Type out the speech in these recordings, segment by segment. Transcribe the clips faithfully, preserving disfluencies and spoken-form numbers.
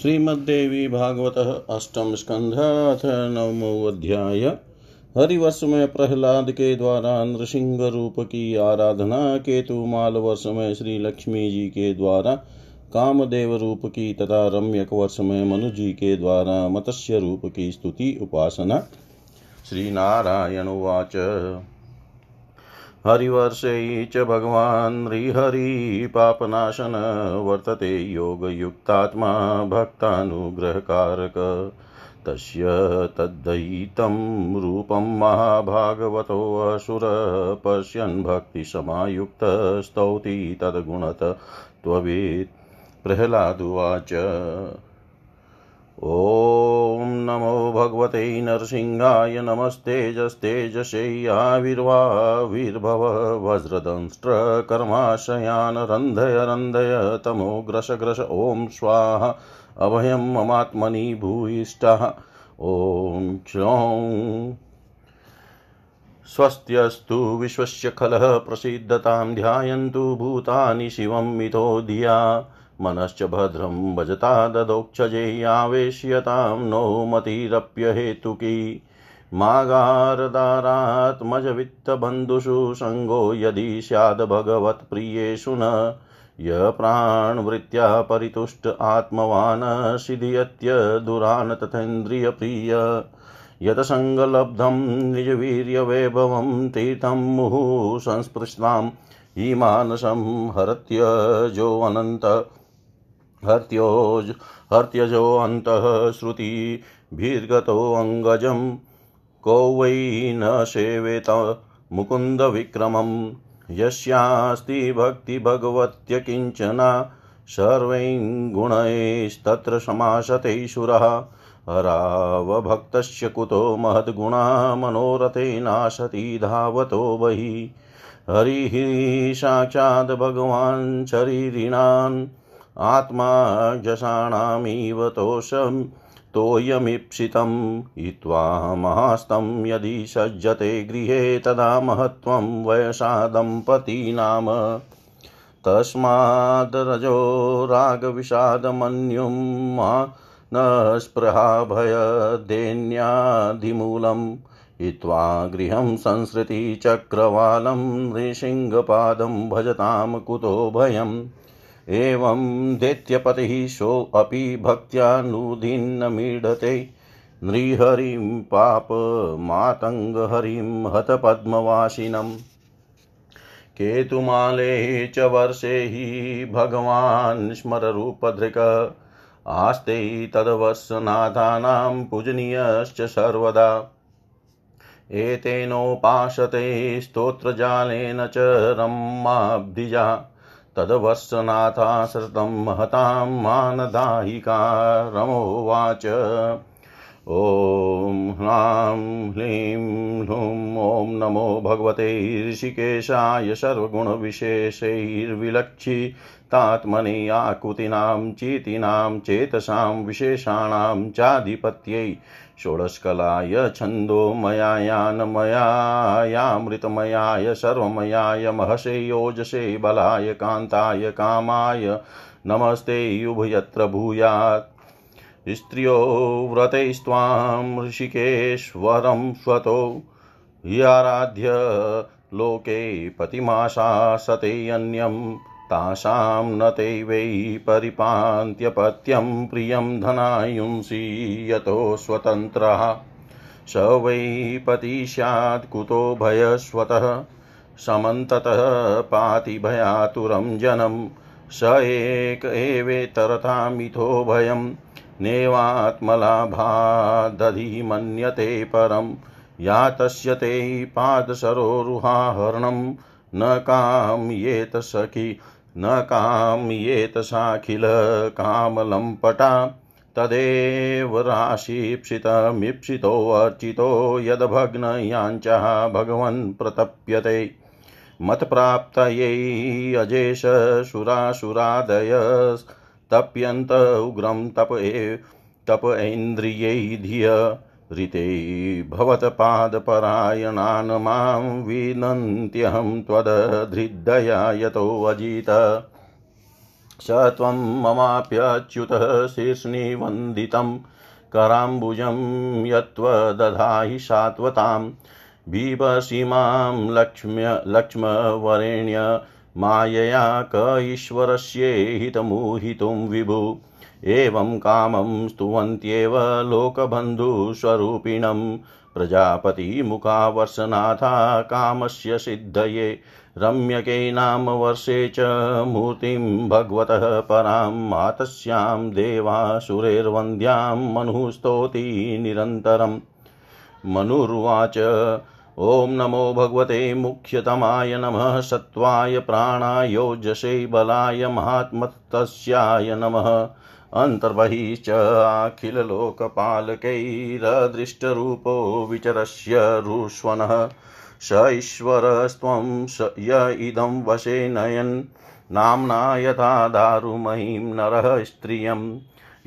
श्रीमद्देवी भागवतः अष्टम स्कंधः अथ नवमो अध्याय। हरिवर्ष में प्रहलाद के द्वारा नृसिंह रूप की आराधना, केतु माल वर्ष में श्री लक्ष्मी जी के द्वारा कामदेव रूप की तथा रम्यक वर्ष में मनु जी के द्वारा मत्स्य रूप की स्तुति उपासना। श्री नारायण उवाच। हरिवर्षे च भगवान् हरि पापनाशन वर्तते योगयुक्तात्मा भक्तानुग्रहकारक। तस्य तद्दयितं रूपं महाभागवतो असुर पश्यन् भक्ति समायुक्त स्तौति तद्गुणत त्ववित्। प्रहलादुवाच। ओम नमो भगवते नरसिंहाय। नमस्ते जस्तेजसे आविर्भाविर्भव वज्रदंष्ट्र कर्माशयान रंधय रंधय तमो ग्रस ग्रस। ओम स्वाहा अभयं ममात्मनि भूयिष्ठः। ओम क्षौं स्वस्त्यस्तु विश्वस्य खलः प्रसीदतां ध्यायन्तु भूतानि शिवं मितो धिया। मनश्च भद्रं भजता ददोक्षजे आवेश्यतां नो मतिरप्यहेतुकी। मागारदारात्मजवित्तबन्धुषु संगो यदि स्याद् भगवत्प्रियेषु न। य प्राणवृत्त्या परितुष्ट आत्मवान् सिद्ध्यत्य दुरान् तथेन्द्रियप्रिय। यतसंगलब्धं निजवीर्यवैभवं तीर्थं मुहुः संस्पृष्टाम् ही मानसं हरत्य जो अनंत हर्त्यो हर्त्यजो अन्तः श्रुति भीर्गतो अंगजं को वै न सेवेत मुकुंद विक्रमं। यस्यास्ति भक्ति भगवत्य किंचना सर्वैं गुणैस्तत्र समासते शुरः। हरावभक्तस्य कुतो महद्गुणा मनोरथे नाशति धावतो वहि। हरि साक्षात् भगवान् शरीरिणाम् आत्मा जषाणामिव तोषं तोयमीप्सितं हित्वा महास्तं यदि सज्जते गृहे तदा महत्त्वं वयसा दम्पतीनाम्। तस्माद् रजो रागविषादमन्युं न स्पृहाभयदैन्यादिमूलम्। हित्वा गृहं संसृति चक्रवालं नृसिंहपादं भजतां कुतो भयम्। एवं दैत्यपतिः सोऽपि भक्त्या नूदिन्न मीडते नृहरिं पापमातङ्गहरिं हतपद्मवासिनं। केतुमाले च वर्षे हि भगवान् स्मररूपधृकः आस्ते तदवत्सनाथानां पूजनीयश्च सर्वदा। एतेनोपासते स्तोत्रजालेन च रम्माब्धिजा तदवत्सनाथाश्रितं महतां मानदायिका रमोवाच। ॐ ह्रां ह्लीं ह्लूं ॐ नमो भगवते ऋषिकेशाय सर्वगुणविशेषैर्विलक्षितात्मने आकृतीनां चेतीनां चेतसां विशेषाणां चाधिपत्यै षोडशकलाय छन्दोमयायानमयायामृतमयाय सर्वमयाय महसे योजसे बलाय कान्ताय कामाय नमस्ते उभयत्र भूयात्। स्त्रियो व्रतैस्त्वां ऋषिकेश्वरं स्वतो याराध्य लोके पतिमाशा सते अन्यं तासां न ते वै परिपान्त्यपत्यं प्रियं धनायुंसि यतो स्वतन्त्रः। स वै पतिः स्यात् कुतो भयस्वतः समन्ततः पाति भयातुरं जनं। स एक एवेतरता मिथो भयं नेवात्मलाभादधि मन्यते परं। या तस्य ते पादसरोरुहाहरणं न कामयेत सखि न कामयेत साखिल कामलम्पटा। तदेव राशीप्सितमीप्सितोऽर्चितो यद्भग्न याञ्चः भगवन् प्रतप्यते। मत्प्राप्तयै अजेश सुरासुरादय तप्यन्त उग्रं तप एव तप ऐन्द्रियै धिय। ऋते भवत्पादपरायणान् मां विनन्त्यहं त्वदधृदया यतो अजित। स त्वं ममाप्यच्युतः शीर्षनि वन्दितं कराम्बुजं यत्त्वदधाहि सात्वतां बीभसीमां लक्ष्म्य लक्ष्मवरेण्य मायया क ईश्वरस्य हितमुहितुं विभु एवं कामं स्तुवन्त्येव लोकबन्धुस्वरूपिणं प्रजापतिमुखावर्षनाथा कामस्य सिद्धये रम्यके नाम वर्षे च मूर्तिं भगवतः परां मातस्यां देवासुरेर्वन्द्यां मनुस्तोति निरन्तरं। मनुर्वाच ओम नमो भगवते मुख्यतमाय नमः सत्वाय प्राणायोजसे बलाय महात्मतस्याय नमः अंतर्बहिश्च अखिल लोकपालकैरदृष्टरूपो विचरस्य रुष्वणः स ईश्वरस्त्वं स य इदं वशे नयन् नाम्ना यथा दारुमहीं नरः स्त्रियं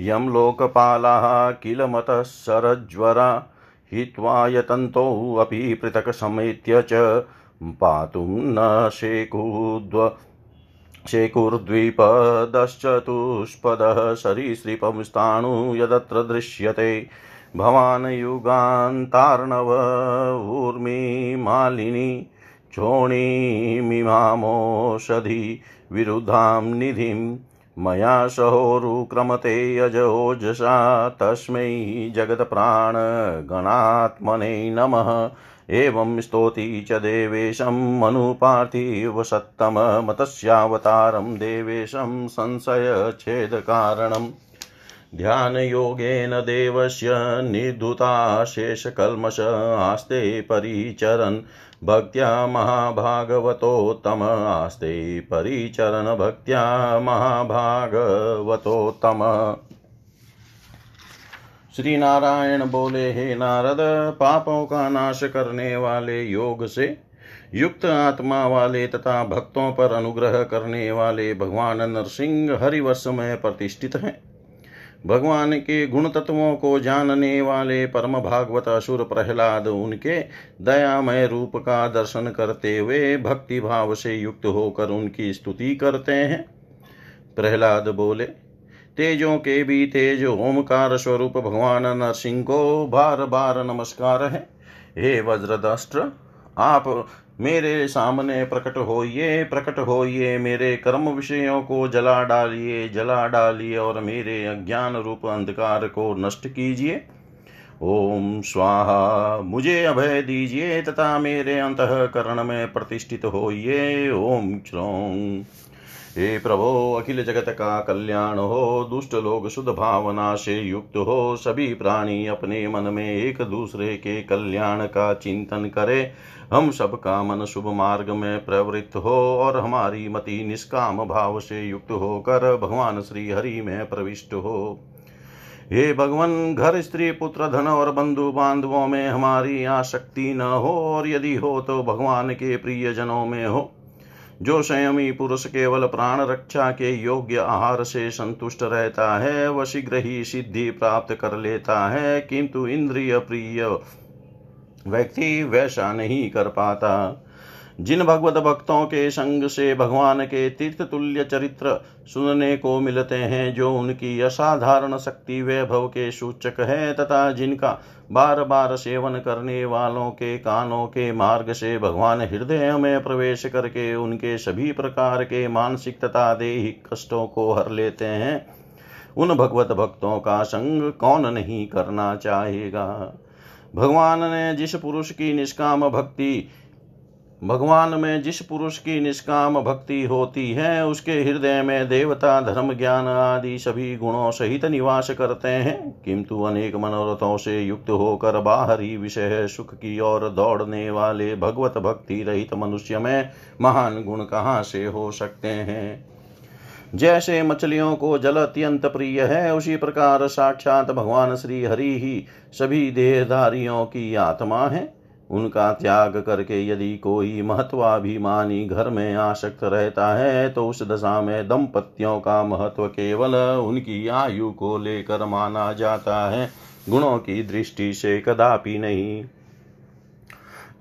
यं लोकपालः किल मतः सरज्वरा हित्वा यतन्तौ अपि पृथक् समेत्य च पातुं न शेकुर्द्विपदश्चतुष्पदः सरीसृपं स्थाणु यदत्र दृश्यते भवान् युगान्तार्णवूर्मिमालिनी क्षोणीमिमामोषधि विरुद्धां निधिं मया सहोरुक्रमते यजोजसा तस्मै जगत्प्राणगणात्मने नमः। एवं स्तोति च देवेशं मनुपार्थिवसत्तम मतस्यावतारं देवेशं संशयच्छेदकारणं ध्यानयोगेन देवस्य निधुताशेषकल्मष आस्ते परिचरन् भक्त्या महाभागवतोत्तम आस्ते परिचरण भक्त्या महाभागवतोत्तम। श्री नारायण बोले, हे नारद, पापों का नाश करने वाले, योग से युक्त आत्मा वाले तथा भक्तों पर अनुग्रह करने वाले भगवान नरसिंह हरिवश में प्रतिष्ठित हैं। भगवान के गुण तत्वों को जानने वाले परम भागवत असुर प्रहलाद उनके दयामय रूप का दर्शन करते हुए भक्ति भाव से युक्त होकर उनकी स्तुति करते हैं। प्रहलाद बोले, तेजों के भी तेज ओमकार स्वरूप भगवान नरसिंह को बार बार नमस्कार है। हे वज्रदस्त्र, आप मेरे सामने प्रकट होइए, प्रकट होइए, मेरे कर्म विषयों को जला डालिए, जला डालिए और मेरे अज्ञान रूप अंधकार को नष्ट कीजिए। ओम स्वाहा, मुझे अभय दीजिए तथा मेरे अंतःकरण में प्रतिष्ठित होइए। ओम श्रोम। हे प्रभो, अखिल जगत का कल्याण हो, दुष्ट लोग शुद्ध भावना से युक्त हो, सभी प्राणी अपने मन में एक दूसरे के कल्याण का चिंतन करे, हम सबका मन शुभ मार्ग में प्रवृत्त हो और हमारी मति निष्काम भाव से युक्त होकर भगवान श्री हरि में प्रविष्ट हो। हे भगवान, घर स्त्री पुत्र धन और बंधु बांधवों में हमारी आसक्ति न हो, और यदि हो तो भगवान के प्रियजनों में हो। जो संयमी पुरुष केवल प्राण रक्षा के योग्य आहार से संतुष्ट रहता है वह शीघ्र ही सिद्धि प्राप्त कर लेता है, किंतु इंद्रिय प्रिय व्यक्ति वैसा नहीं कर पाता। जिन भगवत भक्तों के संग से भगवान के तीर्थ तुल्य चरित्र सुनने को मिलते हैं, जो उनकी असाधारण शक्ति वैभव के सूचक है तथा जिनका बार बार सेवन करने वालों के कानों के मार्ग से भगवान हृदय में प्रवेश करके उनके सभी प्रकार के मानसिक तथा दैहिक कष्टों को हर लेते हैं, उन भगवत भक्तों का संग कौन नहीं करना चाहेगा। भगवान ने जिस पुरुष की निष्काम भक्ति भगवान में जिस पुरुष की निष्काम भक्ति होती है उसके हृदय में देवता धर्म ज्ञान आदि सभी गुणों सहित निवास करते हैं, किंतु अनेक मनोरथों से युक्त होकर बाहरी विषय सुख की ओर दौड़ने वाले भगवत भक्ति रहित मनुष्य में महान गुण कहाँ से हो सकते हैं। जैसे मछलियों को जल अत्यंत प्रिय है, उसी प्रकार साक्षात भगवान श्री हरि ही सभी देहधारियों की आत्मा है। उनका त्याग करके यदि कोई महत्वाभिमानी घर में आसक्त रहता है तो उस दशा में दंपत्तियों का महत्व केवल उनकी आयु को लेकर माना जाता है, गुणों की दृष्टि से कदापि नहीं।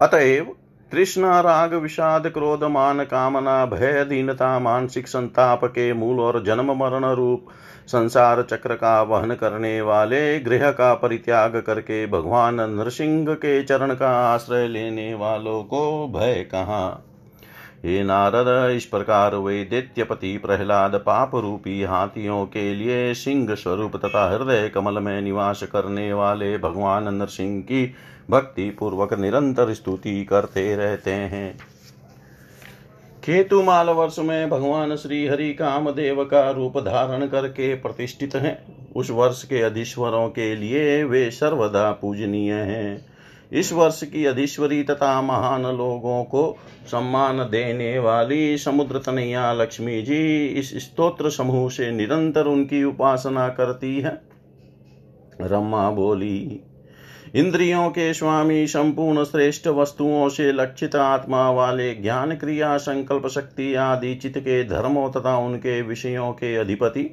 अतएव तृष्णा राग विषाद क्रोध मान कामना भय दीनता मानसिक संताप के मूल और जन्म मरण रूप संसार चक्र का वहन करने वाले गृह का परित्याग करके भगवान नृसिंह के चरण का आश्रय लेने वालों को भय कहाँ। हे नारद, इस प्रकार वे दैत्यपति प्रहलाद पाप रूपी हाथियों के लिए सिंह स्वरूप तथा हृदय कमल में निवास करने वाले भगवान नरसिंह की भक्ति पूर्वक निरंतर स्तुति करते रहते हैं। केतुमाल वर्ष में भगवान श्री हरि कामदेव का रूप धारण करके प्रतिष्ठित हैं। उस वर्ष के अधीश्वरों के लिए वे सर्वदा पूजनीय हैं। इस वर्ष की अधीश्वरी तथा महान लोगों को सम्मान देने वाली समुद्र तनया लक्ष्मी जी इस स्तोत्र समूह से निरंतर उनकी उपासना करती है। रमा बोली, इंद्रियों के स्वामी संपूर्ण श्रेष्ठ वस्तुओं से लक्षित आत्मा वाले ज्ञान क्रिया संकल्प शक्ति आदि चित्त के धर्मों तथा उनके विषयों के अधिपति,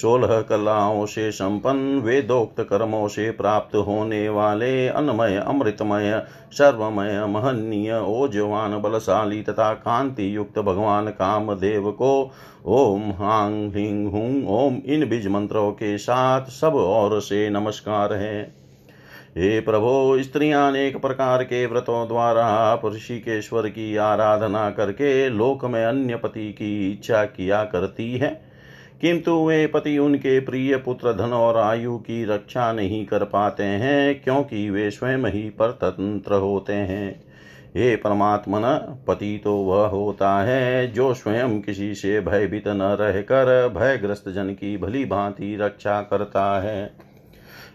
सोलह कलाओं से संपन्न, वेदोक्त कर्मों से प्राप्त होने वाले, अन्नमय अमृतमय सर्वमय महनीय ओजवान बलशाली तथा कांति युक्त भगवान कामदेव को ओम हांग हिंग हुंग ओम इन बीज मंत्रों के साथ सब ओर से नमस्कार है। हे प्रभो, स्त्रियां अनेक प्रकार के व्रतों द्वारा आप ऋषिकेश्वर की आराधना करके लोक में अन्य पति की इच्छा किया करती है, किंतु वे पति उनके प्रिय पुत्र धन और आयु की रक्षा नहीं कर पाते हैं, क्योंकि वे स्वयं ही परतंत्र होते हैं। हे परमात्मन, पति तो वह होता है जो स्वयं किसी से भयभीत न रहकर भयग्रस्त जन की भली भांति रक्षा करता है।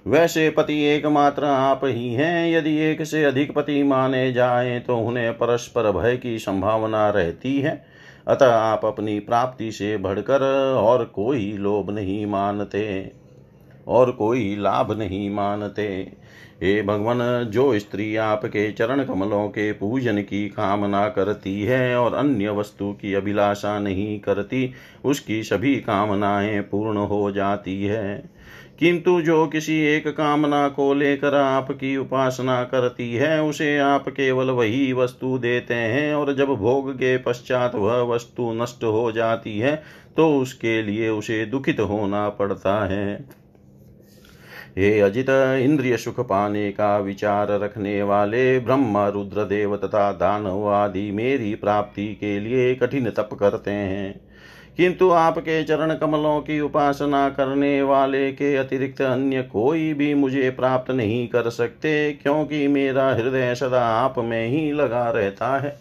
वैसे पति एकमात्र आप ही हैं। यदि एक से अधिक पति माने जाएं तो उन्हें परस्पर भय की संभावना रहती है। अतः आप अपनी प्राप्ति से बढ़कर और कोई लोभ नहीं मानते और कोई लाभ नहीं मानते। हे भगवान, जो स्त्री आपके चरण कमलों के पूजन की कामना करती है और अन्य वस्तु की अभिलाषा नहीं करती, उसकी सभी कामनाएं पूर्ण हो जाती है। किंतु जो किसी एक कामना को लेकर आपकी उपासना करती है, उसे आप केवल वही वस्तु देते हैं, और जब भोग के पश्चात वह वस्तु नष्ट हो जाती है तो उसके लिए उसे दुखित होना पड़ता है। हे अजित, इंद्रिय सुख पाने का विचार रखने वाले ब्रह्मा रुद्र देव तथा दानव आदि मेरी प्राप्ति के लिए कठिन तप करते हैं, किंतु आपके चरण कमलों की उपासना करने वाले के अतिरिक्त अन्य कोई भी मुझे प्राप्त नहीं कर सकते, क्योंकि मेरा हृदय सदा आप में ही लगा रहता है।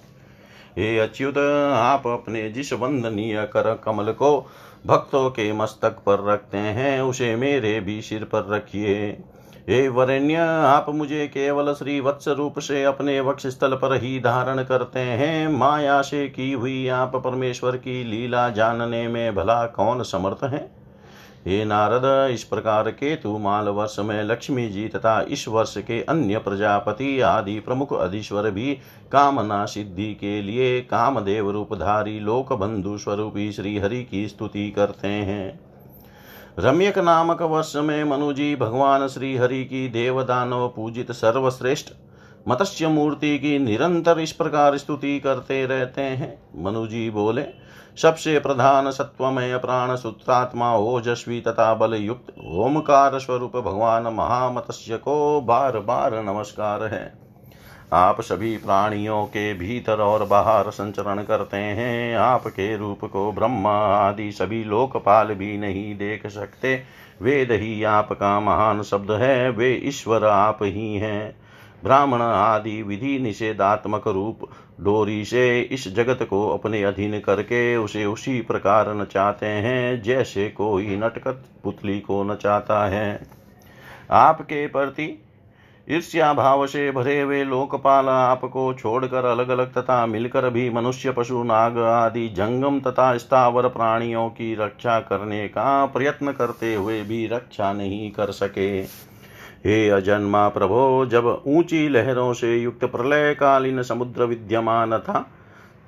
हे अच्युत, आप अपने जिस वंदनीय कर कमल को भक्तों के मस्तक पर रखते हैं, उसे मेरे भी सिर पर रखिए। हे वरेण्य, आप मुझे केवल श्री वत्स रूप से अपने वक्ष स्थल पर ही धारण करते हैं। माया से की हुई आप परमेश्वर की लीला जानने में भला कौन समर्थ है। हे नारद, इस प्रकार केतु माल वर्ष में लक्ष्मी जी तथा इस वर्ष के अन्य प्रजापति आदि प्रमुख अधीश्वर भी कामना सिद्धि के लिए कामदेव रूपधारी लोक बंधु स्वरूपी श्री हरि की स्तुति करते हैं। रम्यक नामक वर्ष में मनुजी भगवान श्री हरि की देवदानव पूजित सर्वश्रेष्ठ मत्स्य मूर्ति की निरंतर इस प्रकार स्तुति करते रहते हैं। मनुजी बोले, सबसे प्रधान सत्वमय प्राण सूत्रात्मा ओजस्वी तथा बल युक्त ओमकार स्वरूप भगवान महामत्स्य को बार बार नमस्कार है। आप सभी प्राणियों के भीतर और बाहर संचरण करते हैं। आपके रूप को ब्रह्मा आदि सभी लोकपाल भी नहीं देख सकते। वेद ही आपका महान शब्द है। वे ईश्वर आप ही हैं। ब्राह्मण आदि विधि निषेधात्मक रूप डोरी से इस जगत को अपने अधीन करके उसे उसी प्रकार नचाते हैं जैसे कोई नटखट पुतली को नचाता है। आपके प्रति ईर्ष्या भाव से भरे हुए लोकपाल आपको छोड़कर अलग अलग तथा मिलकर भी मनुष्य पशु नाग आदि जंगम तथा स्थावर प्राणियों की रक्षा करने का प्रयत्न करते हुए भी रक्षा नहीं कर सके। हे अजन्मा प्रभो, जब ऊंची लहरों से युक्त प्रलयकालीन समुद्र विद्यमान था,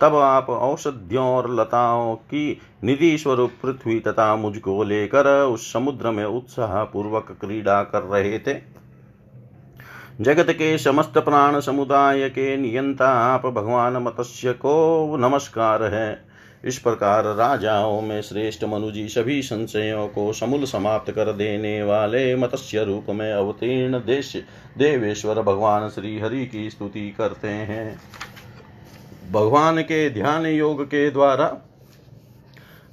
तब आप औषधियों और लताओं की निधि स्वरूप पृथ्वी तथा मुझको लेकर उस समुद्र में उत्साहपूर्वक क्रीड़ा कर रहे थे। जगत के समस्त प्राण समुदाय के नियंता आप भगवान मत्स्य को नमस्कार है। इस प्रकार राजाओं में श्रेष्ठ मनुजी सभी संशयों को समूल समाप्त कर देने वाले मत्स्य रूप में अवतीर्ण देश देवेश्वर भगवान श्री हरि की स्तुति करते हैं। भगवान के ध्यान योग के द्वारा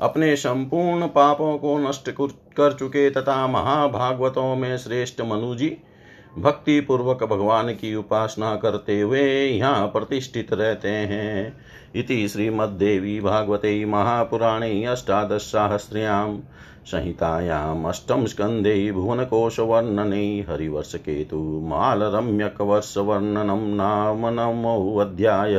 अपने संपूर्ण पापों को नष्ट कर चुके तथा महाभागवतों में श्रेष्ठ मनुजी भक्ति पूर्वक भगवान की उपासना करते हुए यहाँ प्रतिष्ठित रहते हैं। इति श्रीमद्देवी भागवते महापुराणे अष्टादशसहस्रयां संहितायां अष्टम स्कंदे भुवनकोशवर्णने हरिवर्षकेतु मालरम्यकवर्षवर्णनं नाम नवमोऽध्याय।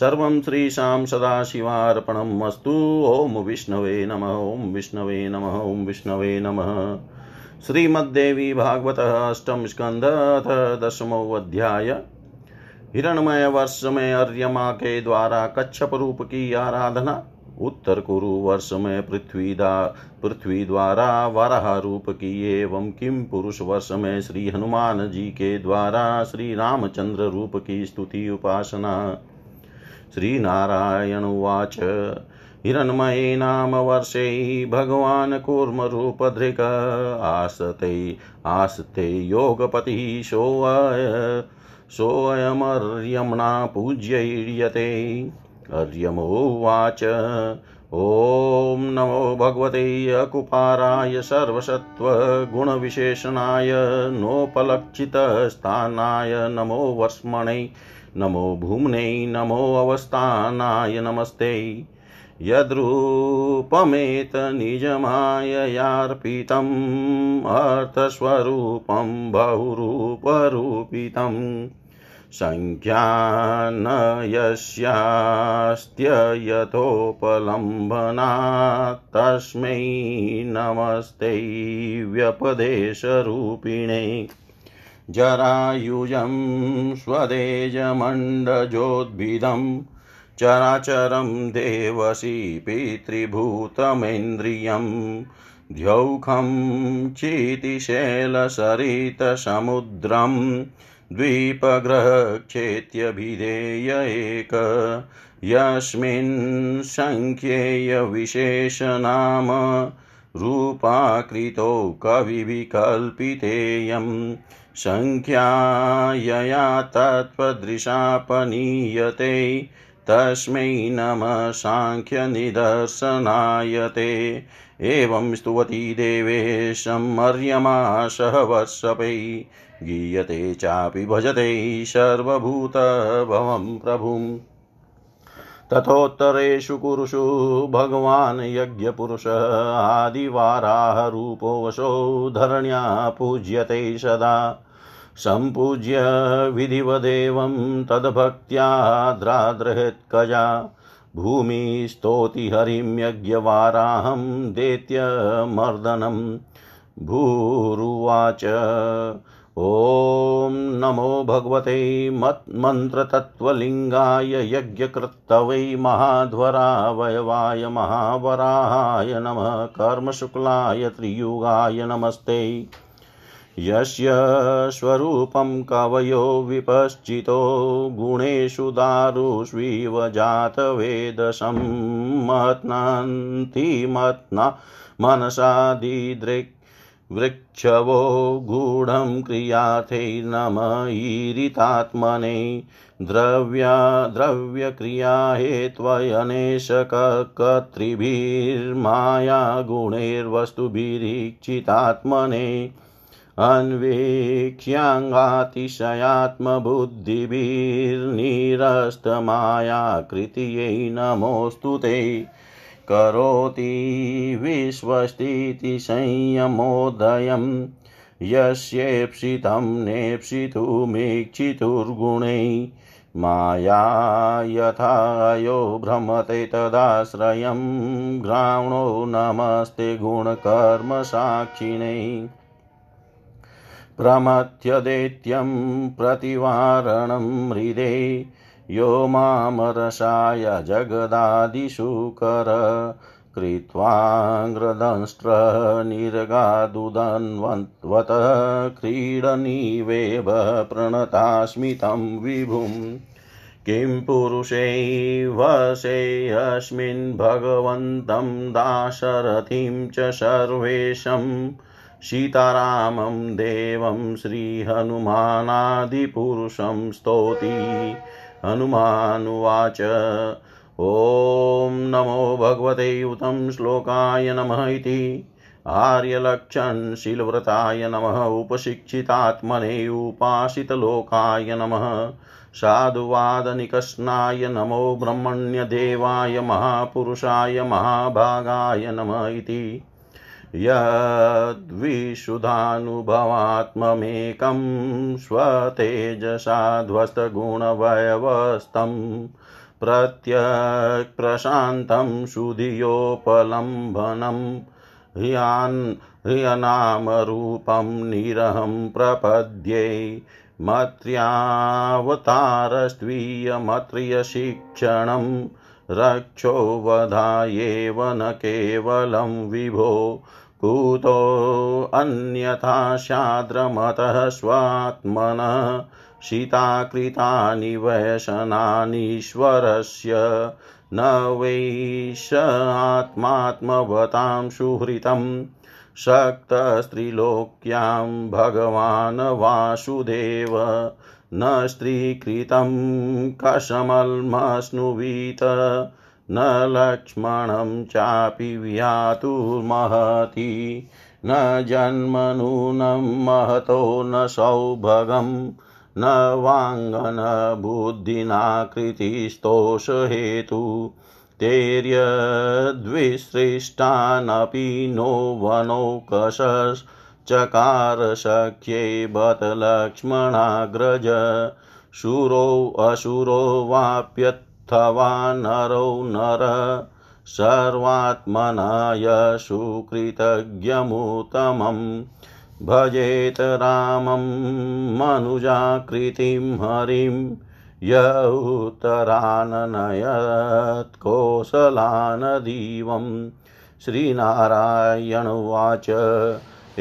सर्वं श्रीशां सदाशिवार्पणम् अस्तु। ओम विष्णवे नमः। ओम विष्णवे नमः। ओम विष्णवे नमः। श्रीमद्देवी भागवत अष्टम स्कंध अथ दशमो अध्याय। हिरणमय वर्ष में अर्यमा के द्वारा कच्छप रूप की आराधना। उत्तर कुरु वर्ष में पृथ्वी पृथ्वी द्वारा वराह रूप की एवं किम पुरुष वर्ष में श्री हनुमान जी के द्वारा श्री रामचंद्र रूप की स्तुति उपासना। श्री नारायण उवाच। हिरण्मये नाम वर्षे भगवान कूर्म रूपधृक् आसते आसते योगपति सोऽय सोऽयमर्यम्णा पूज्यते। अर्यमो उवाच। ओम नमो भगवते अकुपाराय सर्वसत्त्वगुणविशेषणाय नोपलक्षितस्थानाय नमो वर्ष्मणे नमो भूम्ने नमो अवस्थानाय नमस्ते। यद्रूपमेत निजमाययार्पितं अर्थस्वरूपं बहुरूपरूपितं संख्यान यस्यास्त्ययतोपलम्बनात् तस्मै नमस्ते व्यपदेशरूपिणे। जरायुजं स्वदेजमण्डजोद्भिदं चराचरं देवसी पितृभूतमेन्द्रियं द्यौखं चीतिशैलसरितसमुद्रं द्वीपग्रहक्षेत्यभिधेय एक यस्मिन् संख्येय विशेषनाम रूपाकृतो कविविकल्पितेयं संख्यायया तत्त्वदृशापनीयते तस्मै नमः सांख्यनिदर्शनायते। एवं स्तुवती देवेशं अर्यमा सहवर्षपै गीयते चापि भजते सर्वभूतभवं प्रभुम्। तथोत्तरेषु कुरुषु भगवान् यज्ञपुरुषः आदिवाराहरूपो वशो धरण्या पूज्यते सदा। सम्पूज्य विधिवदेवं तद्भक्त्या द्राद्रहत्कजा भूमिस्तोति हरिं यज्ञवाराहं दैत्यमर्दनं। भूरुवाच। ओम नमो भगवते मन्त्रतत्वलिंगाय यज्ञकृत्तवै महाध्वरावयवाय महावराहाय नमः। कर्मशुक्लाय त्रियुगाय नमस्ते। यस्य स्वरूपं कवयो विपश्चितो गुणेषु दारुष्वीव जातवेदसं मत्नान्ति मत्ना मनसादिदृक् वृक्षवो गूढं क्रियाथे नमः ईरितात्मने। द्रव्या द्रव्यक्रिया हेत्वयनेशकर्तृभिर्माया गुणैर्वस्तुभिरीक्षितात्मने। अन्वीक्ष्यांगातिशयात्मबुद्धिभिर्निरस्तमायाकृत्यै नमोऽस्तु ते। करोति विश्वस्थिति संयमोदयं यस्येप्सितं नेप्सितुमीक्षितुर्गुणैः माया यथा यो भ्रमते तदाश्रयं ग्राणो नमस्ते गुणकर्मसाक्षिणे। प्रमथ्य दैत्यं प्रतिवारणं हृदे यो मामरसाय जगदादिशुकर कृत्वा गृदंष्ट्र निर्गादुदन्वन्वत क्रीडनीवेव प्रणतास्मितं विभुम् किं पुरुषे वशे अस्मिन् भगवन्तं दाशरथिं च सर्वेशं सीतारामं देवं श्रीहनुमानादिपुरुषं स्तौति। हनुमानुवाच ॐ नमो भगवते उतम श्लोकाय नमः इति आर्यलक्षण शीलव्रताय नमः उपशिक्षितात्मने उपासितलोकाय नमः साधुवादनिकस्नाय नमो ब्रह्मण्यदेवाय महापुरुषाय महाभागाय नमः इति। यद्विशुद्धानुभवात्ममेकं स्वतेजसा ध्वस्तगुणवयवस्तं प्रत्यक् प्रशान्तं सुधियोपलम्भनं ह्रियनामरूपं निरहं प्रपद्ये। मत्र्यावतारस्त्वीयमत्र्यशिक्षणं रक्षोवधायैव न केवलं विभो कुतो अन्यथा स्याद्रमतः स्वात्मनः सीताकृतानि वयसनानीश्वरस्य न वैष आत्मात्मवतां सुहृतम् शक्तस्त्रिलोक्यां भगवान् वासुदेव न स्त्रीकृतं कशमल्मस्नुवीत न लक्ष्मणं चापि वियातु महति न जन्मनूनं महतो न सौभगं न वाङ्गन बुद्धिनाकृतिस्तोष हेतु। तैर्यद्विसृष्टानपि नो वनौकसश्चकारशक्ये बत लक्ष्मणाग्रज शूरो असुरो वाप्यथवा नरो नर सर्वात्मनाय सुकृतज्ञमुत्तमं भजेत रामं मनुजाकृतिं हरिं य उत्तराननयत् कोसलानदीवं। श्रीनारायण उवाच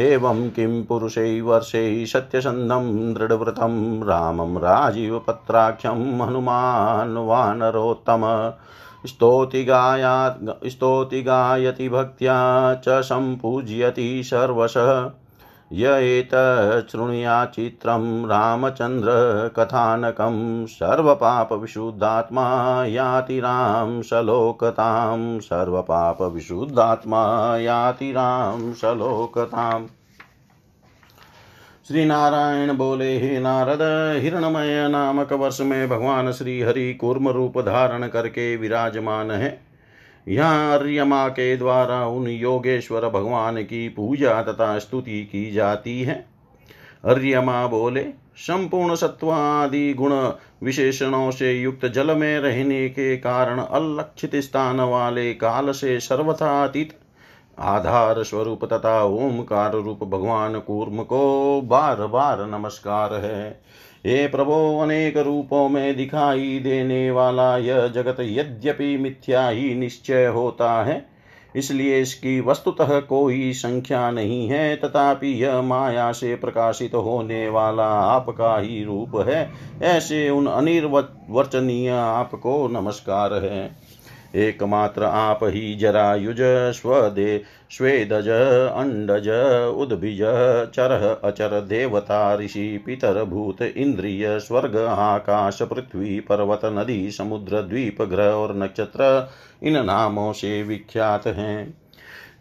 एवं किं पुरुषै वर्षे सत्यसन्धं दृढव्रतं रामं राजीवपत्राख्यं हनुमान् वानरोत्तम स्तोति गायात् स्तोति गायति भक्त्या च सम्पूज्यति सर्वशः। य एतत् शृणुयात् चित्रं रामचन्द्रकथानकं सर्वपापविशुद्धात्मा याति राम सलोकतां सर्वपापविशुद्धात्मा याति राम सलोकताम्। श्री नारायण बोले हे नारद हिरणमय नामक वर्ष में भगवान श्री हरि कूर्म रूप धारण करके विराजमान है। यहाँ अर्यमा के द्वारा उन योगेश्वर भगवान की पूजा तथा स्तुति की जाती है। अर्यमा बोले संपूर्ण सत्वादि गुण विशेषणों से युक्त जल में रहने के कारण अलक्षित स्थान वाले काल से सर्वथा अतीत आधार स्वरूप तथा ओमकार रूप भगवान कूर्म को बार बार नमस्कार है। हे प्रभो अनेक रूपों में दिखाई देने वाला यह जगत यद्यपि मिथ्या ही निश्चय होता है, इसलिए इसकी वस्तुतः कोई संख्या नहीं है, तथापि यह माया से प्रकाशित होने वाला आपका ही रूप है। ऐसे उन अनिर्वचनीय आपको नमस्कार है। एकमात्र आप ही जरायुज स्वदे स्वेदज अंडज उद्भिज चरह अचर देवता ऋषि पितर भूत इंद्रिय स्वर्ग आकाश पृथ्वी पर्वत नदी समुद्र द्वीप ग्रह और नक्षत्र इन नामों से विख्यात हैं।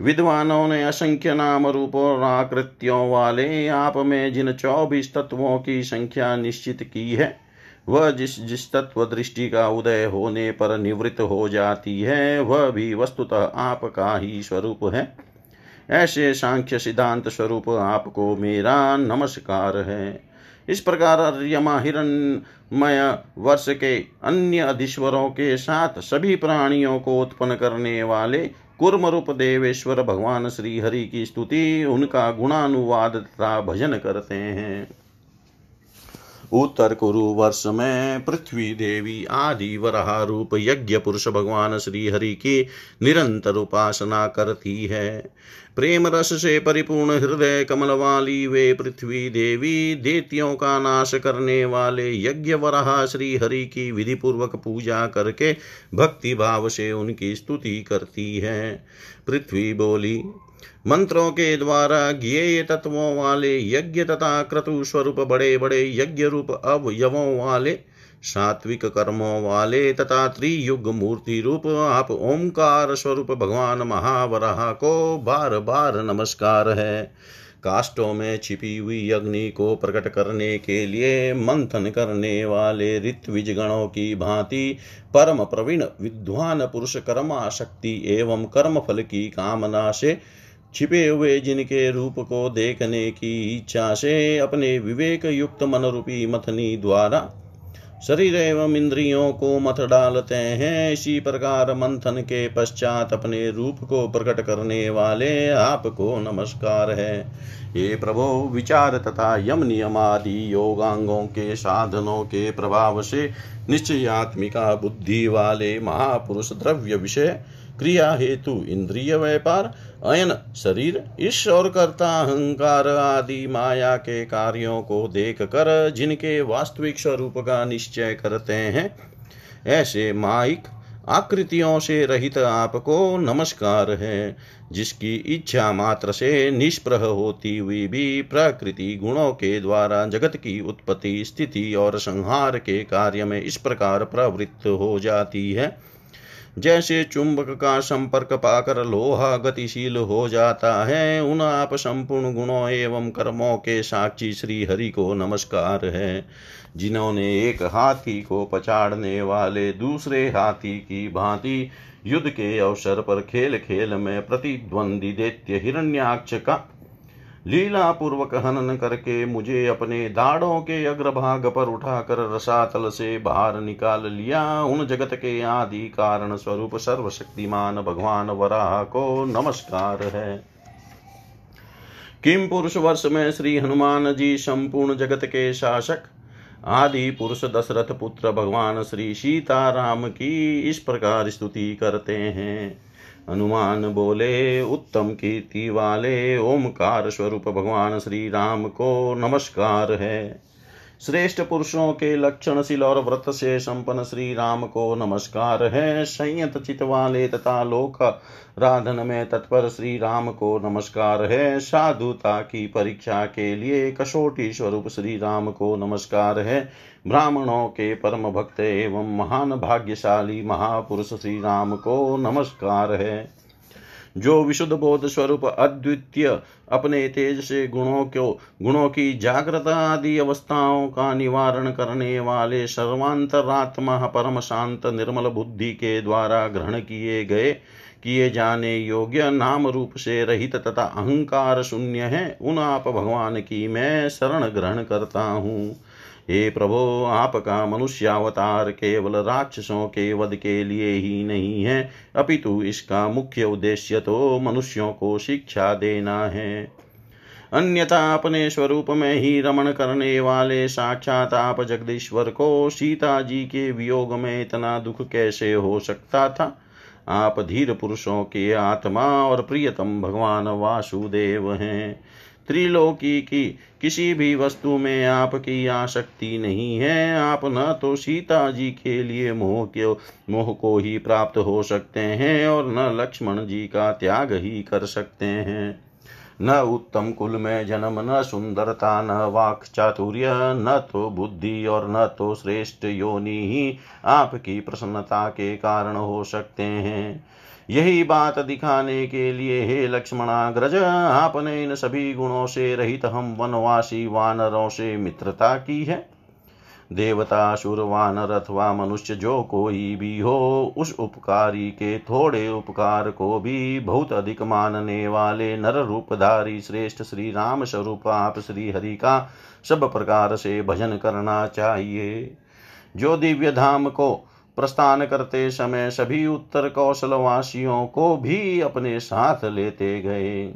विद्वानों ने असंख्य नाम रूपों और आकृतियों वाले आप में जिन चौबीस तत्वों की संख्या निश्चित की है, वह जिस जिस तत्व दृष्टि का उदय होने पर निवृत्त हो जाती है, वह भी वस्तुतः आपका ही स्वरूप है। ऐसे सांख्य सिद्धांत स्वरूप आपको मेरा नमस्कार है। इस प्रकार अर्यमा हिरण्मय वर्ष के अन्य अधीश्वरों के साथ सभी प्राणियों को उत्पन्न करने वाले कूर्म रूप देवेश्वर भगवान श्री हरि की स्तुति, उनका गुणानुवाद तथा भजन करते हैं। उत्तर कुरु वर्ष में पृथ्वी देवी आदि वराह रूप यज्ञ पुरुष भगवान श्री हरि की निरंतर उपासना करती है। प्रेम रस से परिपूर्ण हृदय कमल वाली वे पृथ्वी देवी देतियों का नाश करने वाले यज्ञ वराह श्री हरि की विधि पूर्वक पूजा करके भक्ति भाव से उनकी स्तुति करती है। पृथ्वी बोली, मंत्रों के द्वारा ज्ञेय तत्वों वाले यज्ञ तथा क्रतु स्वरूप बड़े बड़े यज्ञ रूप अवयवों वाले सात्विक कर्मों वाले तथा त्रियुग मूर्ति रूप आप ओंकार स्वरूप भगवान महावराह को बार बार नमस्कार है। काष्ठों में छिपी हुई अग्नि को प्रकट करने के लिए मंथन करने वाले ऋत्विज गणों की भांति परम प्रवीण विद्वान पुरुष कर्माशक्ति एवं कर्मफल की कामना से छिपे हुए जिनके रूप को देखने की इच्छा से अपने विवेक युक्त मन रूपी मथनी द्वारा शरीर एवं इंद्रियों को मथ डालते हैं, इसी प्रकार मंथन के पश्चात अपने रूप को प्रकट करने वाले आपको नमस्कार है। ये प्रभो, विचार तथा यम नियम आदि योगांगों के साधनों के प्रभाव से निश्चयात्मिका बुद्धि वाले महापुरुष द्रव्य विषय क्रिया हेतु इंद्रिय व्यापार अयन शरीर ईश और कर्ता अहंकार आदि माया के कार्यों को देख कर जिनके वास्तविक स्वरूप का निश्चय करते हैं, ऐसे माइक आकृतियों से रहित आपको नमस्कार है। जिसकी इच्छा मात्र से निष्प्रह होती हुई भी प्रकृति गुणों के द्वारा जगत की उत्पत्ति स्थिति और संहार के कार्य में इस प्रकार प्रवृत्त हो जाती है, जैसे चुंबक का संपर्क पाकर लोहा गतिशील हो जाता है, उन आप संपूर्ण गुणों एवं कर्मों के साक्षी श्री हरि को नमस्कार है। जिन्होंने एक हाथी को पछाड़ने वाले दूसरे हाथी की भांति युद्ध के अवसर पर खेल खेल में प्रतिद्वंदी दैत्य हिरण्याक्ष का लीला पूर्वक हनन करके मुझे अपने दाढ़ों के अग्रभाग पर उठाकर रसातल से बाहर निकाल लिया, उन जगत के आदि कारण स्वरूप सर्वशक्तिमान भगवान वराह को नमस्कार है। किम पुरुष वर्ष में श्री हनुमान जी संपूर्ण जगत के शासक आदि पुरुष दशरथ पुत्र भगवान श्री सीताराम की इस प्रकार स्तुति करते हैं। हनुमान बोले, उत्तम कीर्ति वाले ओमकार स्वरूप भगवान श्री राम को नमस्कार है। श्रेष्ठ पुरुषों के लक्षणशील और व्रत से संपन्न श्री राम को नमस्कार है। संयत चित वाले तथा लोक राधन में तत्पर श्री राम को नमस्कार है। साधुता की परीक्षा के लिए कसोटी स्वरूप श्री राम को नमस्कार है। ब्राह्मणों के परम भक्त एवं महान भाग्यशाली महापुरुष श्री राम को नमस्कार है। जो विशुद्ध बोध स्वरूप अद्वितीय अपने तेज से गुणों को गुणों की जागृत आदि अवस्थाओं का निवारण करने वाले सर्वांतरात्मा परम शांत निर्मल बुद्धि के द्वारा ग्रहण किए गए किए जाने योग्य नाम रूप से रहित तथा अहंकार शून्य है, उन आप भगवान की मैं शरण ग्रहण करता हूँ। हे प्रभो, आपका मनुष्यावतार केवल राक्षसों के वध के लिए ही नहीं है, अपितु इसका मुख्य उद्देश्य तो मनुष्यों को शिक्षा देना है। अन्यथा अपने स्वरूप में ही रमण करने वाले साक्षात आप जगदीश्वर को सीता जी के वियोग में इतना दुख कैसे हो सकता था? आप धीर पुरुषों के आत्मा और प्रियतम भगवान वासुदेव हैं। त्रिलोकी की किसी भी वस्तु में आपकी आसक्ति नहीं है। आप न तो सीता जी के लिए मोह के मोह को ही प्राप्त हो सकते हैं और न लक्ष्मण जी का त्याग ही कर सकते हैं। न उत्तम कुल में जन्म, न सुंदरता, न वाक् चातुर्य, न तो बुद्धि और न तो श्रेष्ठ योनि ही आपकी प्रसन्नता के कारण हो सकते हैं। यही बात दिखाने के लिए हे लक्ष्मणाग्रज, आपने इन सभी गुणों से रहित हम वनवासी वानरों से मित्रता की है। देवता, सुर, वानर अथवा मनुष्य जो कोई भी हो, उस उपकारी के थोड़े उपकार को भी बहुत अधिक मानने वाले नर रूपधारी श्रेष्ठ श्री राम स्वरूप आप श्री हरि का सब प्रकार से भजन करना चाहिए। जो दिव्य धाम को प्रस्थान करते समय सभी उत्तर कौशलवासियों को भी अपने साथ लेते गए,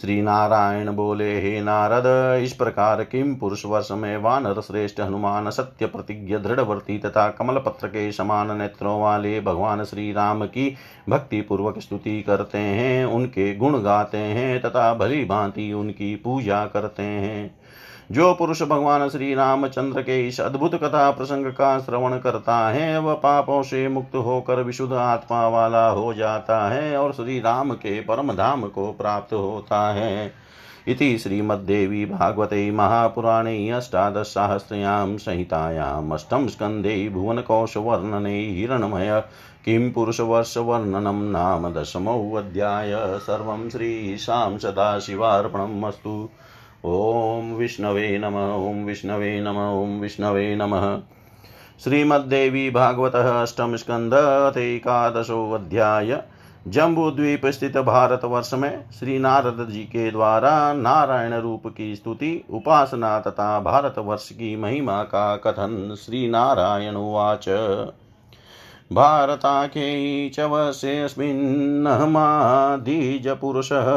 श्री नारायण बोले, हे नारद, इस प्रकार किम पुरुष वर्ष में वानर श्रेष्ठ हनुमान सत्य प्रतिज्ञ दृढ़वर्ती तथा कमल पत्र के समान नेत्रों वाले भगवान श्री राम की भक्ति पूर्वक स्तुति करते हैं, उनके गुण गाते हैं तथा भली भांति उनकी पूजा करते हैं। जो पुरुष भगवान श्री रामचंद्र के इस अद्भुत कथा प्रसंग का श्रवण करता है वह पापों से मुक्त होकर विशुद्ध आत्मा वाला हो जाता है और श्री राम के परम धाम को प्राप्त होता है। इति श्रीमद्देवी भागवते महापुराणे अष्टादशसहस्रयां संहितायां अष्टम स्कन्धे भुवनकोशवर्णने हिरणमय किं पुरुषवर्षवर्णनं नाम दशमो अध्याय। सर्वं श्रीशां सदाशिवार्पणमस्तु। ओम विष्णवे नमः। ओम विष्णवे नमः। ओम विष्णवे नमः। श्रीमद्देवी भागवत अष्टम स्कंध एकादशो अध्याय। जम्बूद्वीप स्थित भारतवर्ष में श्री नारद जी के द्वारा नारायण रूप की स्तुति, उपासना तथा भारतवर्ष की महिमा का कथन। श्री नारायण उवाच, भारताख्यै च वसेऽस्मिन्नहमादिजपुरुषः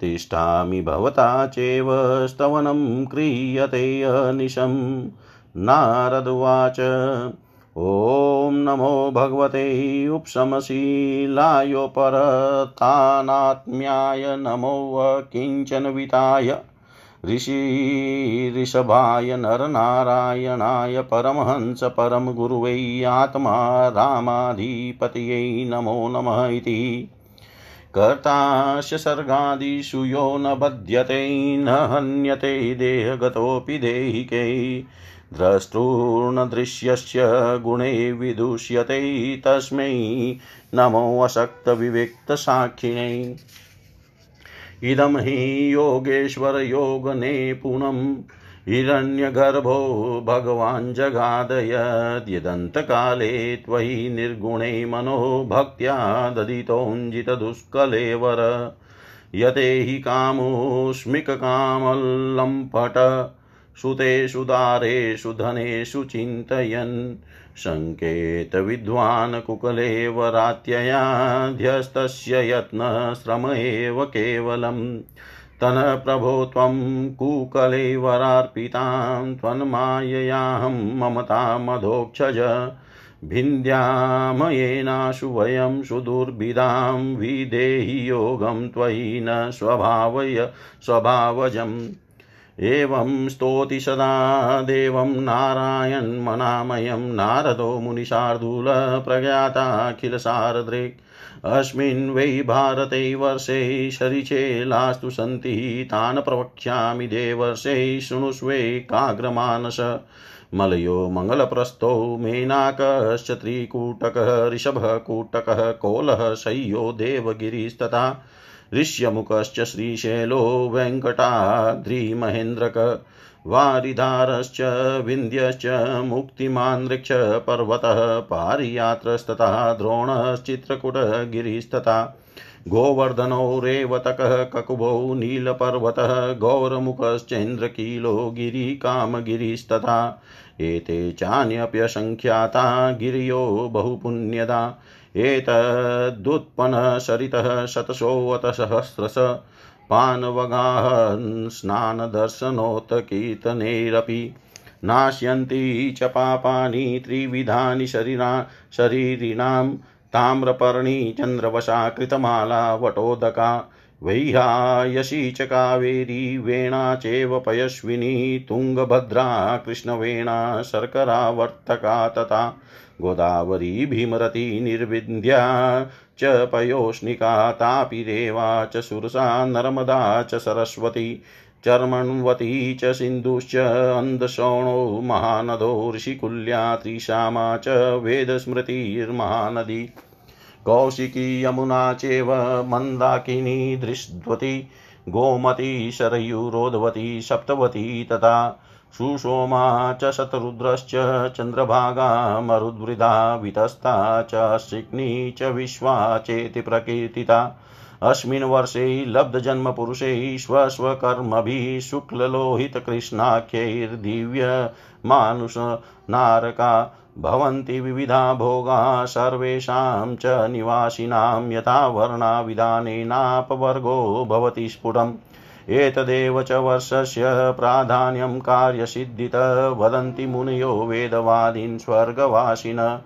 तिष्ठामि भवता चैव स्तवनं क्रियते अनिशं। नारद उवाच, ओम नमो भगवते उपशमशीलायोपरतानात्म्याय नमो किंचनविताय ऋषिऋषभाय नरनारायणाय परमहंस परम गुरुवे आत्मा रामाधिपतये नमो नमः इति। कर्ताश्च सर्गादिषु यो न बध्यते न हन्यते देहगतोऽपि देहिके द्रष्टुर्न दृश्यस्य गुणे विदुष्यते तस्मै नमो अशक्तविवेक्तसाक्षिणे। इदं हि योगेश्वर योगने पुनं हिरण्यगर्भो भगवान् जगादयद्यदन्तकाले त्वयि निर्गुणे मनो भक्त्या ददितोऽञ्जितदुष्कले वर। यते हि कामोऽस्मिककामल्लम्पट सुतेषु दारेषु धनेषु चिन्तयन् सङ्केतविद्वान् कुकले वरात्यया ध्यस्तस्य यत्नश्रम एव केवलम्। तन् प्रभो त्वं कुकले वरार्पितां त्वन्माययाहं ममतामधोक्षज भिन्द्यामयेनाशु वयं सुदुर्भिदां विदेहि योगं त्वयि न स्वभावय स्वभावजम्। एवं स्तोति सदा देवं नारायणमनामयं नारदो मुनिशार्दूल प्रज्ञाताखिलसारदृक्। अस्मिन् वै भारते वर्षे शरीचेलास्तु सन्ति तान् प्रवक्ष्यामि देवर्षे। शृणुष्वे काग्रमानस मलयो मंगलप्रस्थो मेनाकश्च त्रिकूटकः ऋषभः कूटकः कोलः शय्यो देवगिरिस्तथा ऋष्यमुखश्च श्रीशैलो वेङ्कटाद्रिमहेन्द्रकः वारिधारश्च विन्द्यश्च मुक्तिमान्रिक्ष पर्वतः पारियात्रस्तथा द्रोणश्चित्रकूटः गिरिस्तथा गोवर्धनो रेवतकः ककुभो नीलपर्वतः गौरमुखश्चेन्द्रकीलो गिरिकामगिरिस्तथा। एते चान्यप्यसङ्ख्याता गिरियो बहुपुण्यदा। एतदुत्पन्नः सरितः शतशोऽतसहस्रश पानवगाः स्नानदर्शनोत्कीर्तनैरपि नाश्यन्ति च पापानि त्रिविधानि शरीरा शरीरिणां ताम्रपर्णी चन्द्रवशा कृतमाला वटोदका वैहायशी च कावेरी वेणा चैव पयस्विनी तुंगभद्रा कृष्णवेणा शर्करावर्तका तथा गोदावरी भीमरती निर्विंध्या च पयोष्णिका तापी रेवा च सुरसा नर्मदा च सरस्वती चर्मण्वती च सिन्धुश्च अंधशोणो महानदो ऋषिकुल्या त्रिशामा च वेदस्मृतिर्महानदी कौशिकी यमुना चैव मंदाकिनी दृष्टवती गोमती शरयू रोदवती सप्तवती तथा सुषोमा च शतरुद्रश्च चंद्रभागा मरुद्वृदा वितस्ता च शिग्नी च विश्वा चेति प्रकीर्तिता। अस्मिन् वर्षे लब्धजन्म पुरुषे स्वस्वकर्मभिः शुक्ललोहितकृष्णाख्यैर्दिव्यमानुषनारका भवन्ति विविधा भोगा सर्वेषां च निवासिनां यथा वर्णा विधानेनापवर्गो भवति स्फुटम् एतदेव च वर्षस्य प्राधान्यं कार्यसिद्धितः वदन्ति मुनयो वेदवादीन् स्वर्गवासिनः।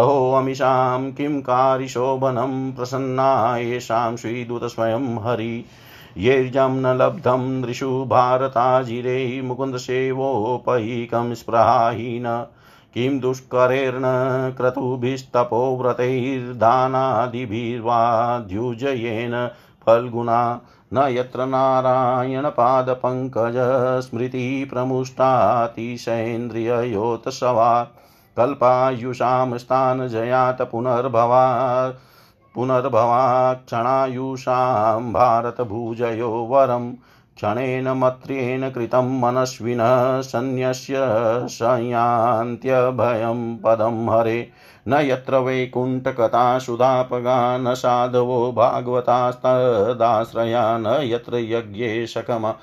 अहो अमीषां किं कार्यशोभनं प्रसन्ना येषां श्रीदूत स्वयं हरि। येजं न लब्धं नृषु भारताजिरे मुकुन्दसेवोपैकं स्पृहाहीन। किं दुष्करेर्न क्रतुभिस्तपोव्रतैर्दानादिभिर्वा द्युजयेन फल्गुना। न यत्र नारायणपादपङ्कजस्मृतिप्रमुष्टातिशेन्द्रिययोतसवा कल्पायुषां स्थानजयात् पुनर्भवा पुनर्भवा क्षणायुषां भारतभुजयो वरं। क्षणेन मत्र्येण कृतं मनस्विनः सन्न्यस्य संयान्त्यभयं पदं हरे। न यत्र वैकुण्ठकथा सुधापगा न साधवो भागवतास्तदाश्रया। न यत्र यज्ञे शकमा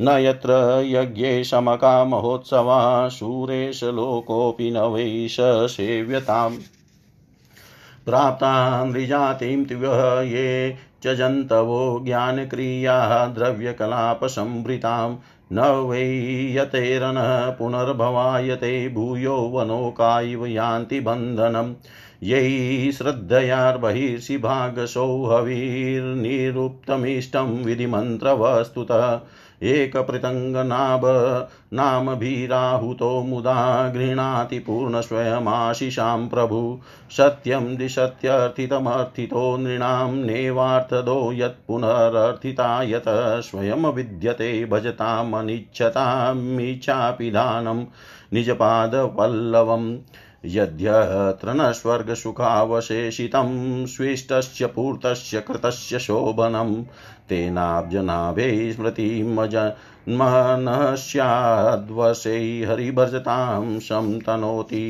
न यत्र यज्ञे शमका महोत्सवा शूरेश लोकोऽपि न वै स सेव्यताम्। प्राप्तां नृजातिं त्वः ये च जन्तवो ज्ञानक्रिया द्रव्यकलापसंभृतां। न वै यतेरनः पुनर्भवायते भूयो वनोकायैव यान्ति बन्धनं। यै श्रद्धयार्बहिर्षि भागसौ हविर्निरुक्तमिष्टं विधिमन्त्रवस्तुतः। एकपृतङ्गनाभ नामभिराहुतो मुदा गृह्णाति पूर्णस्वयमाशिषां प्रभु। सत्यं दिशत्यर्थितमर्थितो नृणां नैवार्थदो यत्पुनरर्थिता यत् स्वयं विद्यते। भजतामनिच्छतामिच्छापि दानं निजपादपल्लवम्। यद्यत्र न स्वर्गसुखावशेषितं स्विष्टस्य पूर्तस्य कृतस्य शोभनं। तेनाब्जनाभे स्मृतिमजन्मनस्याद्वशे हरिभजतां सं तनोति।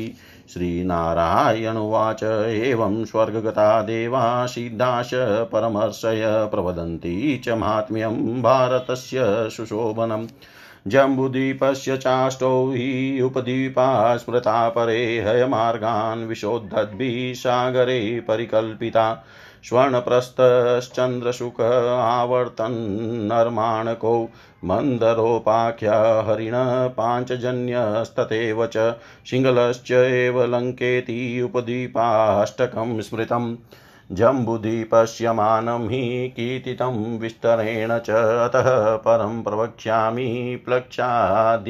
श्रीनारायण उवाच। एवं स्वर्गगता देवा सिद्धाश परमर्षय प्रवदन्ति च महात्म्यं भारतस्य सुशोभनम्। जम्बुद्वीपस्य चाष्टौ हि उपद्वीपा स्मृता परे हयमार्गान् विशोद्धद्भिः सागरे परिकल्पिता। स्वर्णप्रस्थश्चन्द्रशुक आवर्तन्नर्माणको मन्दरोपाख्या हरिण पाञ्चजन्यस्तथैव च सिंहलश्च एव लङ्केति उपद्वीपाष्टकं स्मृतम्। जम्बुद्वीपस्य मानं हि कीर्तितं विस्तरेण च। अतः परं प्रवक्ष्यामि प्लक्षादिद्वीपषट्टकम्।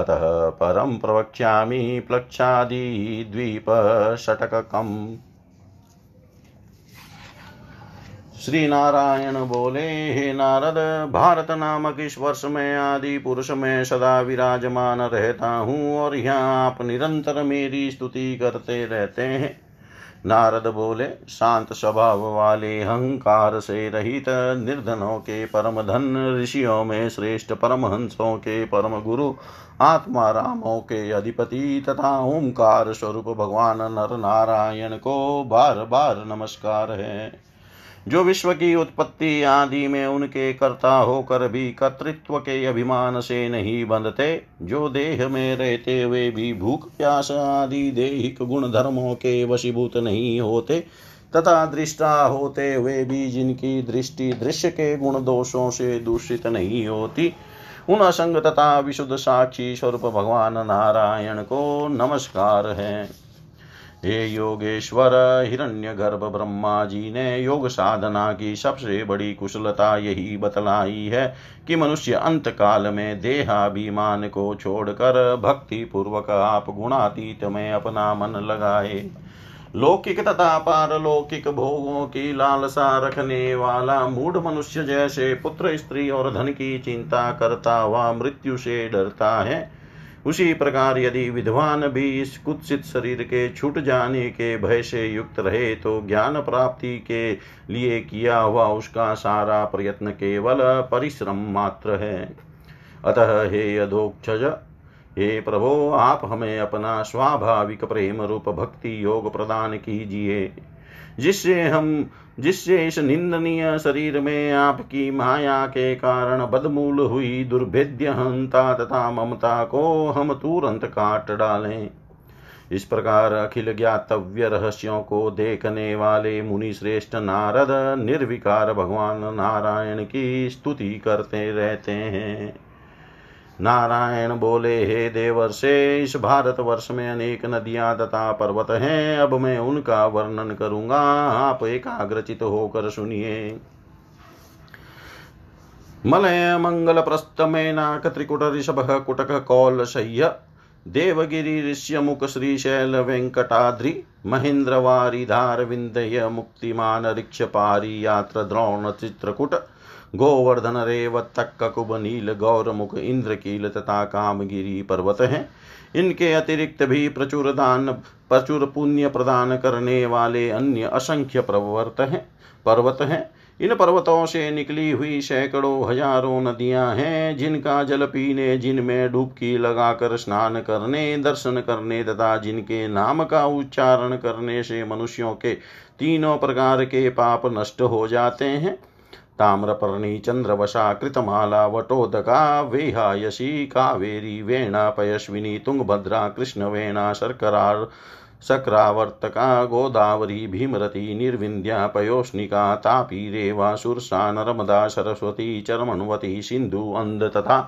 अतः परं प्रवक्ष्यामि प्लक्षादिद्वीपषट्टकम्। श्री नारायण बोले। हे नारद, भारत नामक इस वर्ष में आदि पुरुष में सदा विराजमान रहता हूँ और यहाँ आप निरंतर मेरी स्तुति करते रहते हैं। नारद बोले। शांत स्वभाव वाले अहंकार से रहित निर्धनों के परम धन, ऋषियों में श्रेष्ठ परमहंसों के परम गुरु, आत्मा रामों के अधिपति तथा ओंकार स्वरूप भगवान नर नारायण को बार बार नमस्कार है, जो विश्व की उत्पत्ति आदि में उनके कर्ता होकर भी कर्तृत्व के अभिमान से नहीं बंधते, जो देह में रहते हुए भी भूख प्यास आदि दैहिक गुण धर्मों के वशीभूत नहीं होते तथा दृष्टा होते हुए भी जिनकी दृष्टि दृश्य के गुण दोषों से दूषित नहीं होती, उन असंग तथा विशुद्ध साक्षी स्वरूप भगवान नारायण को नमस्कार है। हे योगेश्वर, हिरण्यगर्भ ब्रह्मा जी ने योग साधना की सबसे बड़ी कुशलता यही बतलाई है कि मनुष्य अंत काल में देहाभिमान को छोड़कर भक्ति पूर्वक आप गुणातीत में अपना मन लगाए। लौकिक तथा पारलौकिक भोगों की लालसा रखने वाला मूढ़ मनुष्य जैसे पुत्र, स्त्री और धन की चिंता करता हुआ मृत्यु से डरता है, उसी प्रकार यदि विद्वान भी इस कुत्सित शरीर के छूट जाने के भय से युक्त रहे तो ज्ञान प्राप्ति के लिए किया हुआ उसका सारा प्रयत्न केवल परिश्रम मात्र है। अतः हे अधोक्षज, हे प्रभो, आप हमें अपना स्वाभाविक प्रेम रूप भक्ति योग प्रदान कीजिए, जिससे हम जिससे इस निंदनीय शरीर में आपकी माया के कारण बदमूल हुई दुर्भेद्य हंता तथा ममता को हम तुरंत काट डालें। इस प्रकार अखिल ज्ञातव्य रहस्यों को देखने वाले मुनि श्रेष्ठ नारद निर्विकार भगवान नारायण की स्तुति करते रहते हैं। नारायण बोले, हे देवर्षे, इस भारतवर्ष में अनेक नदियां तथा पर्वत हैं। अब मैं उनका वर्णन करूंगा, आप एकाग्रचित होकर सुनिए। मलय मंगल प्रस्थ मेनाक त्रिकुट ऋषभ कुटक कौल शय्य देवगिरी ऋष्यमुख श्रीशैल वेंकटाद्रि महेंद्र वारिधार विंदय मुक्तिमान ऋक्ष पारियात्र द्रोण चित्रकूट गोवर्धन रेव तक्ककुब नील गौरमुख इंद्रकील तथा कामगिरी पर्वत हैं। इनके अतिरिक्त भी प्रचुर दान प्रचुर पुण्य प्रदान करने वाले अन्य असंख्य पर्वत हैं पर्वत हैं इन पर्वतों से निकली हुई सैकड़ों हजारों नदियां हैं, जिनका जल पीने, जिनमें डुबकी लगाकर स्नान करने, दर्शन करने तथा जिनके नाम का उच्चारण करने से मनुष्यों के तीनों प्रकार के पाप नष्ट हो जाते हैं। ताम्रपर्णी, चंद्रवशा, कृतमाला, वटोदका, वेहायसी, कावेरी, वेणा, पयस्विनी, तुंगभद्रा, कृष्णवेणा, शर्करार शक्रावर्तका, गोदावरी, भीमरती, निर्विंध्या, पयोष्णिका, तापी, रेवा, सुरसा, नर्मदा, सरस्वती, चरमणवती, सिंधु, अंध तथा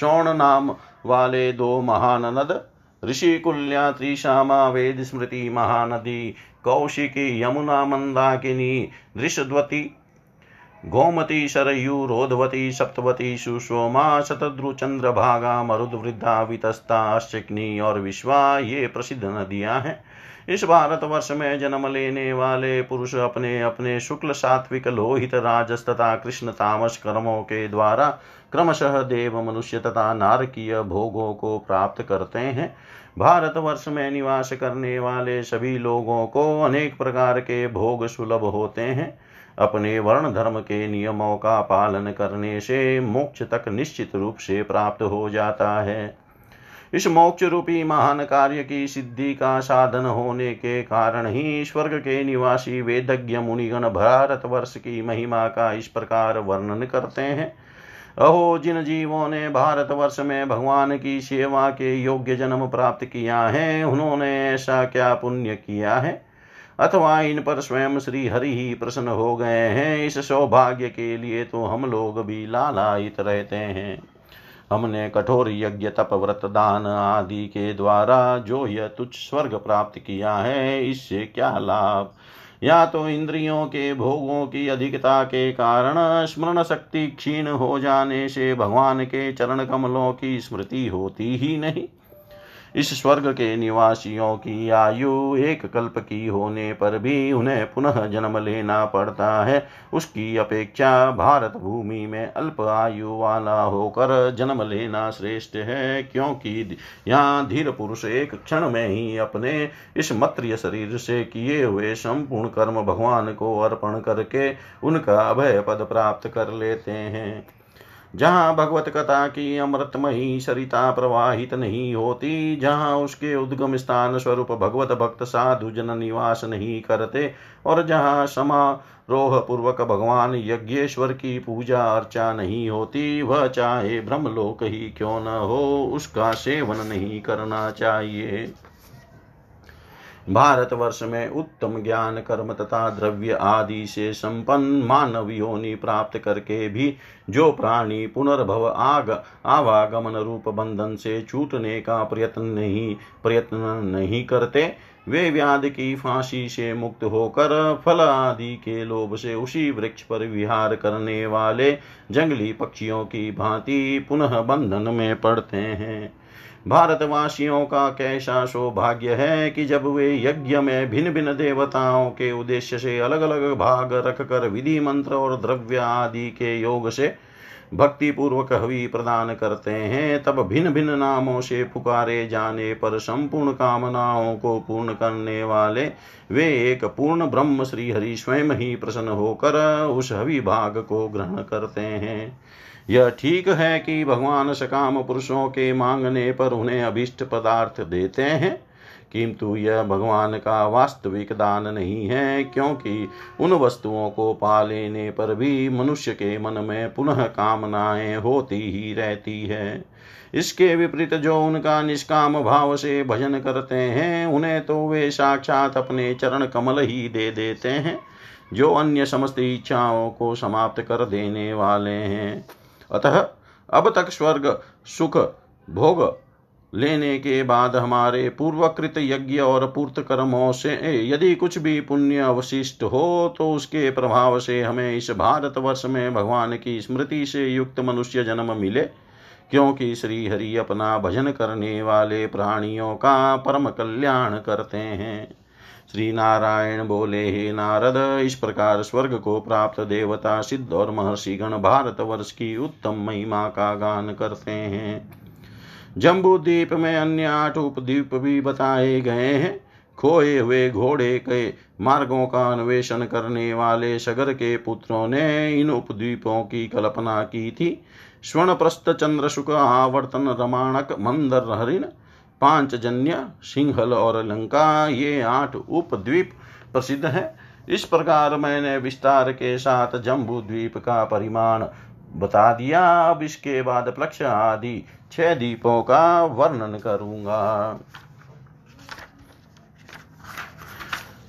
शौण नाम वाले दो महानद ऋषिकुल्या, त्रिशामा, वेद स्मृति महानदी, कौशिकी, यमुना, मंदाकिनी, दृशद्वती, गोमती, शरयू, रोधवती, सप्तवती, सुषोमा, शतद्रु, चंद्रभागा, मरुदवृद्धा, वितस्ता, अश्चिकनी और विश्वा ये प्रसिद्ध नदियां हैं। इस भारतवर्ष में जन्म लेने वाले पुरुष अपने अपने शुक्ल, सात्विक, लोहित, राजस तथा कृष्ण तामस कर्मों के द्वारा क्रमशः देव, मनुष्य तथा नारकीय भोगों को प्राप्त करते हैं। भारतवर्ष में निवास करने वाले सभी लोगों को अनेक प्रकार के भोग सुलभ होते हैं। अपने वर्ण धर्म के नियमों का पालन करने से मोक्ष तक निश्चित रूप से प्राप्त हो जाता है। इस मोक्ष रूपी महान कार्य की सिद्धि का साधन होने के कारण ही स्वर्ग के निवासी वेदज्ञ मुनिगण भारतवर्ष की महिमा का इस प्रकार वर्णन करते हैं। अहो, जिन जीवों ने भारतवर्ष में भगवान की सेवा के योग्य जन्म प्राप्त किया है, उन्होंने ऐसा क्या पुण्य किया है, अथवा इन पर स्वयं श्री हरि ही प्रसन्न हो गए हैं। इस सौभाग्य के लिए तो हम लोग भी लालायित रहते हैं। हमने कठोर यज्ञ, तप, व्रत, दान आदि के द्वारा जो यह तुच्छ स्वर्ग प्राप्त किया है, इससे क्या लाभ। या तो इंद्रियों के भोगों की अधिकता के कारण स्मरण शक्ति क्षीण हो जाने से भगवान के चरण कमलों की स्मृति होती ही नहीं। इस स्वर्ग के निवासियों की आयु एक कल्प की होने पर भी उन्हें पुनः जन्म लेना पड़ता है। उसकी अपेक्षा भारत भूमि में अल्प आयु वाला होकर जन्म लेना श्रेष्ठ है, क्योंकि यहाँ धीर पुरुष एक क्षण में ही अपने इस मर्त्य शरीर से किए हुए संपूर्ण कर्म भगवान को अर्पण करके उनका अभय पद प्राप्त कर लेते हैं। जहाँ भगवत कथा की अमृतमयी सरिता प्रवाहित नहीं होती, जहाँ उसके उद्गम स्थान स्वरूप भगवत भक्त साधु जन निवास नहीं करते, और जहाँ समारोह पूर्वक भगवान यज्ञेश्वर की पूजा अर्चा नहीं होती, वह चाहे ब्रह्मलोक ही क्यों न हो, उसका सेवन नहीं करना चाहिए। भारतवर्ष में उत्तम ज्ञान, कर्म तथा द्रव्य आदि से संपन्न मानव योनि प्राप्त करके भी जो प्राणी पुनर्भव आग आवागमन रूप बंधन से छूटने का प्रयत्न नहीं प्रयत्न नहीं करते, वे व्याधि की फांसी से मुक्त होकर फल आदि के लोभ से उसी वृक्ष पर विहार करने वाले जंगली पक्षियों की भांति पुनः बंधन में पड़ते हैं। भारतवासियों का कैसा सौभाग्य है कि जब वे यज्ञ में भिन्न भिन्न देवताओं के उद्देश्य से अलग अलग भाग रखकर विधि, मंत्र और द्रव्य आदि के योग से भक्ति पूर्वक हवि प्रदान करते हैं, तब भिन्न भिन्न नामों से पुकारे जाने पर संपूर्ण कामनाओं को पूर्ण करने वाले वे एक पूर्ण ब्रह्म श्री हरि स्वयं ही प्रसन्न होकर उस हवि भाग को ग्रहण करते हैं। यह ठीक है कि भगवान सकाम पुरुषों के मांगने पर उन्हें अभिष्ट पदार्थ देते हैं, किंतु यह भगवान का वास्तविक दान नहीं है, क्योंकि उन वस्तुओं को पा लेने पर भी मनुष्य के मन में पुनः कामनाएं होती ही रहती है। इसके विपरीत जो उनका निष्काम भाव से भजन करते हैं उन्हें तो वे साक्षात अपने चरण कमल ही दे देते हैं, जो अन्य समस्त इच्छाओं को समाप्त कर देने वाले हैं। अतः अब तक स्वर्ग सुख भोग लेने के बाद हमारे पूर्वकृत यज्ञ और पूर्त कर्मों से यदि कुछ भी पुण्य अवशिष्ट हो तो उसके प्रभाव से हमें इस भारतवर्ष में भगवान की स्मृति से युक्त मनुष्य जन्म मिले, क्योंकि श्री हरि अपना भजन करने वाले प्राणियों का परम कल्याण करते हैं। श्री नारायण बोले, हे नारद, इस प्रकार स्वर्ग को प्राप्त देवता सिद्ध और महर्षिगण भारतवर्ष की उत्तम महिमा का गान करते हैं। जम्बूद्वीप में अन्य आठ उपद्वीप भी बताए गए हैं। खोए हुए घोड़े के मार्गों का अन्वेषण करने वाले सगर के पुत्रों ने इन उपद्वीपों की कल्पना की थी। स्वर्णप्रस्थ चंद्रशुक आवर्तन रमाणक मंदर हरिण पांचजन्य सिंहल और लंका ये आठ उपद्वीप प्रसिद्ध हैं। इस प्रकार मैंने विस्तार के साथ जम्बूद्वीप का परिमाण बता दिया। अब इसके बाद प्लक्ष आदि छह द्वीपों का वर्णन करूंगा।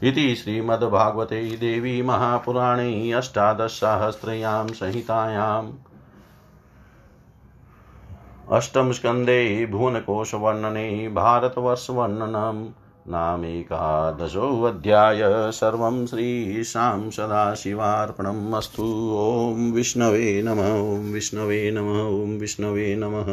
इति श्रीमद्भागवते देवी महापुराणे अष्टादशसहस्रयां संहितायाम् अष्टम स्कंदे भुवनकोश वर्णने भारतवर्ष वर्णनम नामेकादशोऽध्याय सर्वं श्रीशां सदाशिवार्पणमस्तु। ओम विष्णवे नमः। ओम विष्णवे नमः। ओम विष्णवे नमः।